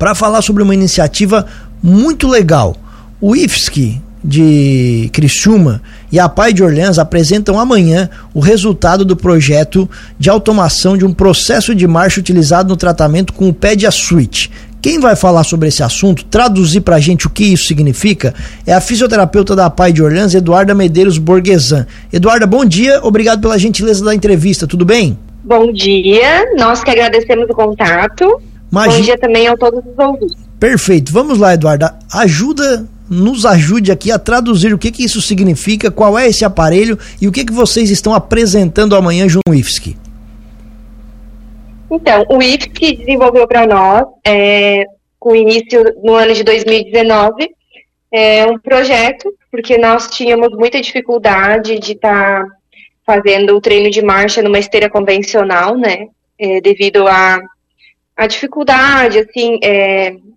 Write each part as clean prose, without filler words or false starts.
para falar sobre uma iniciativa muito legal. O IFSC de Criciúma e a Apae de Orleans apresentam amanhã o resultado do projeto de automação de um processo de marcha utilizado no tratamento com o PediaSuit. Quem vai falar sobre esse assunto, traduzir pra gente o que isso significa, é a fisioterapeuta da Apae de Orleans, Eduarda Medeiros Borghezan. Eduarda, bom dia, obrigado pela gentileza da entrevista, tudo bem? Bom dia, nós que agradecemos o contato. Bom dia também a todos os ouvintes. Perfeito, vamos lá, Eduarda, nos ajude aqui a traduzir o que isso significa, qual é esse aparelho e o que vocês estão apresentando amanhã junto ao IFSC. Então, o IFSC desenvolveu para nós, com início no ano de 2019, um projeto, porque nós tínhamos muita dificuldade de estar fazendo o treino de marcha numa esteira convencional, né? Devido à dificuldade, assim,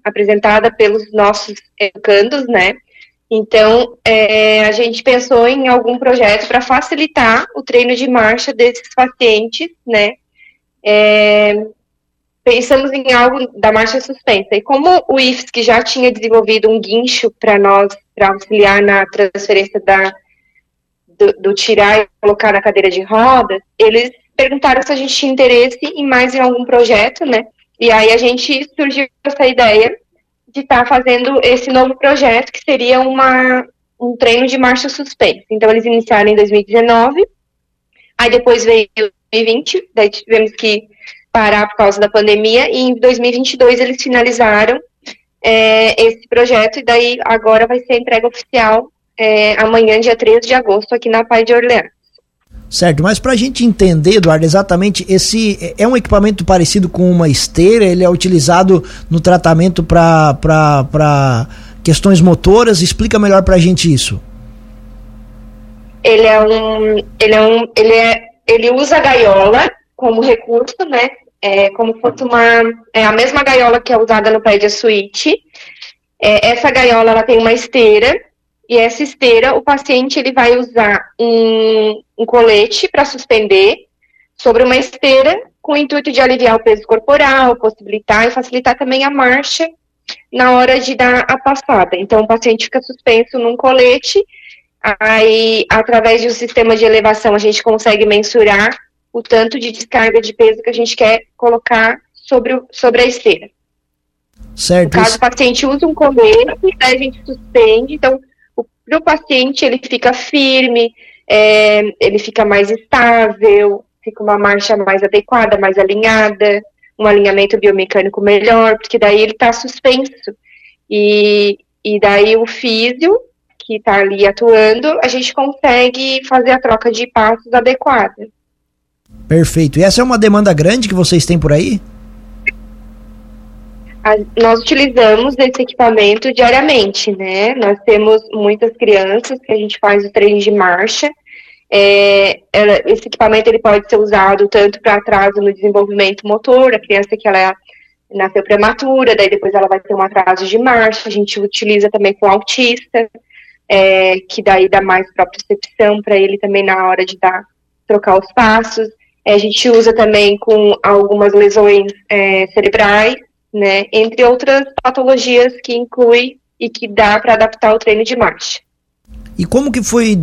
apresentada pelos nossos educandos, né? Então, a gente pensou em algum projeto para facilitar o treino de marcha desses pacientes, né? Pensamos em algo da marcha suspensa, e como o IFSC já tinha desenvolvido um guincho para nós, para auxiliar na transferência do tirar e colocar na cadeira de rodas, eles perguntaram se a gente tinha interesse em mais em algum projeto, né, e aí a gente surgiu essa ideia de estar fazendo esse novo projeto, que seria um treino de marcha suspensa. Então eles iniciaram em 2019, aí depois veio 2020, daí tivemos que parar por causa da pandemia, e em 2022 eles finalizaram esse projeto, e daí agora vai ser entrega oficial amanhã, dia 13 de agosto, aqui na Apae de Orleans. Certo, mas para a gente entender, Eduardo, exatamente, esse é um equipamento parecido com uma esteira, ele é utilizado no tratamento para questões motoras, explica melhor para a gente isso. Ele usa a gaiola como recurso, né? Como fosse a mesma gaiola que é usada no PediaSuit. Essa gaiola, ela tem uma esteira, e essa esteira, o paciente, ele vai usar um colete para suspender sobre uma esteira, com o intuito de aliviar o peso corporal, possibilitar e facilitar também a marcha na hora de dar a passada. Então, o paciente fica suspenso num colete. Aí, através de um sistema de elevação, a gente consegue mensurar o tanto de descarga de peso que a gente quer colocar sobre a esteira. Certo. No caso, o paciente usa um colete, daí a gente suspende. Então, para o paciente, ele fica firme, ele fica mais estável, fica uma marcha mais adequada, mais alinhada, um alinhamento biomecânico melhor, porque daí ele está suspenso. E daí o físio, que está ali atuando, a gente consegue fazer a troca de passos adequada. Perfeito. E essa é uma demanda grande que vocês têm por aí? Nós utilizamos esse equipamento diariamente, né? Nós temos muitas crianças que a gente faz o treino de marcha. Esse equipamento, ele pode ser usado tanto para atraso no desenvolvimento motor, a criança que ela nasceu prematura, daí depois ela vai ter um atraso de marcha. A gente utiliza também com autista, que daí dá mais propriocepção para ele também na hora de trocar os passos. A gente usa também com algumas lesões cerebrais, né, entre outras patologias que inclui e que dá para adaptar o treino de marcha. E como que foi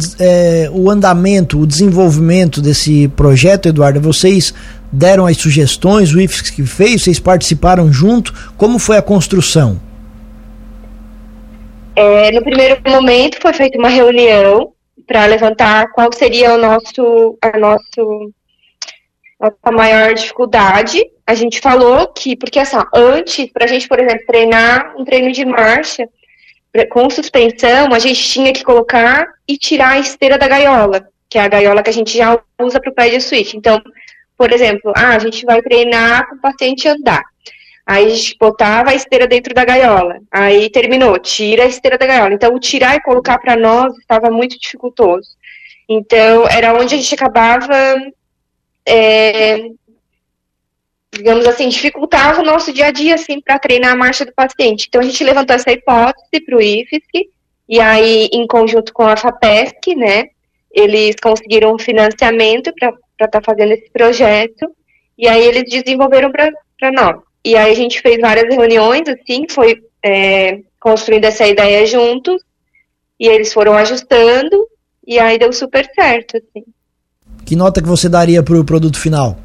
o andamento, o desenvolvimento desse projeto, Eduardo? Vocês deram as sugestões, o IFSC que fez, vocês participaram junto, como foi a construção? No primeiro momento foi feita uma reunião para levantar qual seria a nossa maior dificuldade. A gente falou que, porque assim, antes, para a gente, por exemplo, treinar um treino de marcha com suspensão, a gente tinha que colocar e tirar a esteira da gaiola, que é a gaiola que a gente já usa para o PediaSuit. Então, por exemplo, a gente vai treinar com o paciente andar. Aí a gente botava a esteira dentro da gaiola. Aí terminou, tira a esteira da gaiola. Então, o tirar e colocar para nós estava muito dificultoso. Então, era onde a gente acabava, digamos assim, dificultava o nosso dia a dia, assim, para treinar a marcha do paciente. Então, a gente levantou essa hipótese para o IFSC, e aí, em conjunto com a FAPESC, né, eles conseguiram um financiamento para estar fazendo esse projeto, e aí eles desenvolveram para nós. E aí a gente fez várias reuniões, assim, foi construindo essa ideia juntos, e eles foram ajustando, e aí deu super certo, assim. Que nota que você daria para o produto final?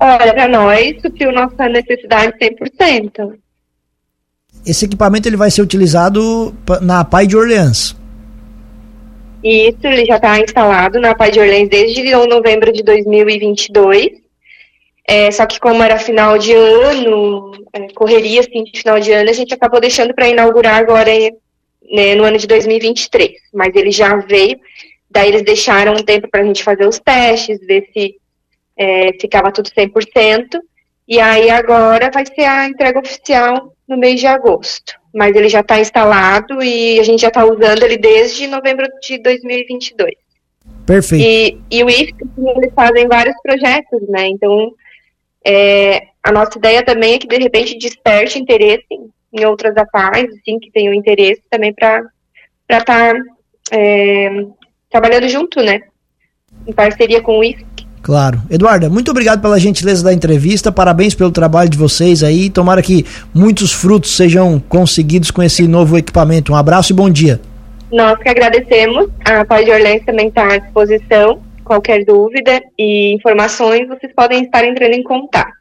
Olha, para nós, supriu nossa necessidade 100%. Esse equipamento ele vai ser utilizado na Apae de Orleans? Isso, ele já está instalado na Apae de Orleans desde novembro de 2022. Só que como era final de ano, correria assim de final de ano, a gente acabou deixando para inaugurar agora, né, no ano de 2023. Mas ele já veio, daí eles deixaram um tempo para a gente fazer os testes, ver se ficava tudo 100%. E aí agora vai ser a entrega oficial no mês de agosto. Mas ele já está instalado e a gente já está usando ele desde novembro de 2022. Perfeito. E o IFC, eles fazem vários projetos, né? Então, a nossa ideia também é que, de repente, desperte interesse em outras APAEs, assim, que tenham interesse também para estar trabalhando junto, né? Em parceria com o IFC. Claro. Eduarda, muito obrigado pela gentileza da entrevista, parabéns pelo trabalho de vocês aí, tomara que muitos frutos sejam conseguidos com esse novo equipamento. Um abraço e bom dia. Nós que agradecemos, a Apae de Orleans também está à disposição, qualquer dúvida e informações vocês podem estar entrando em contato.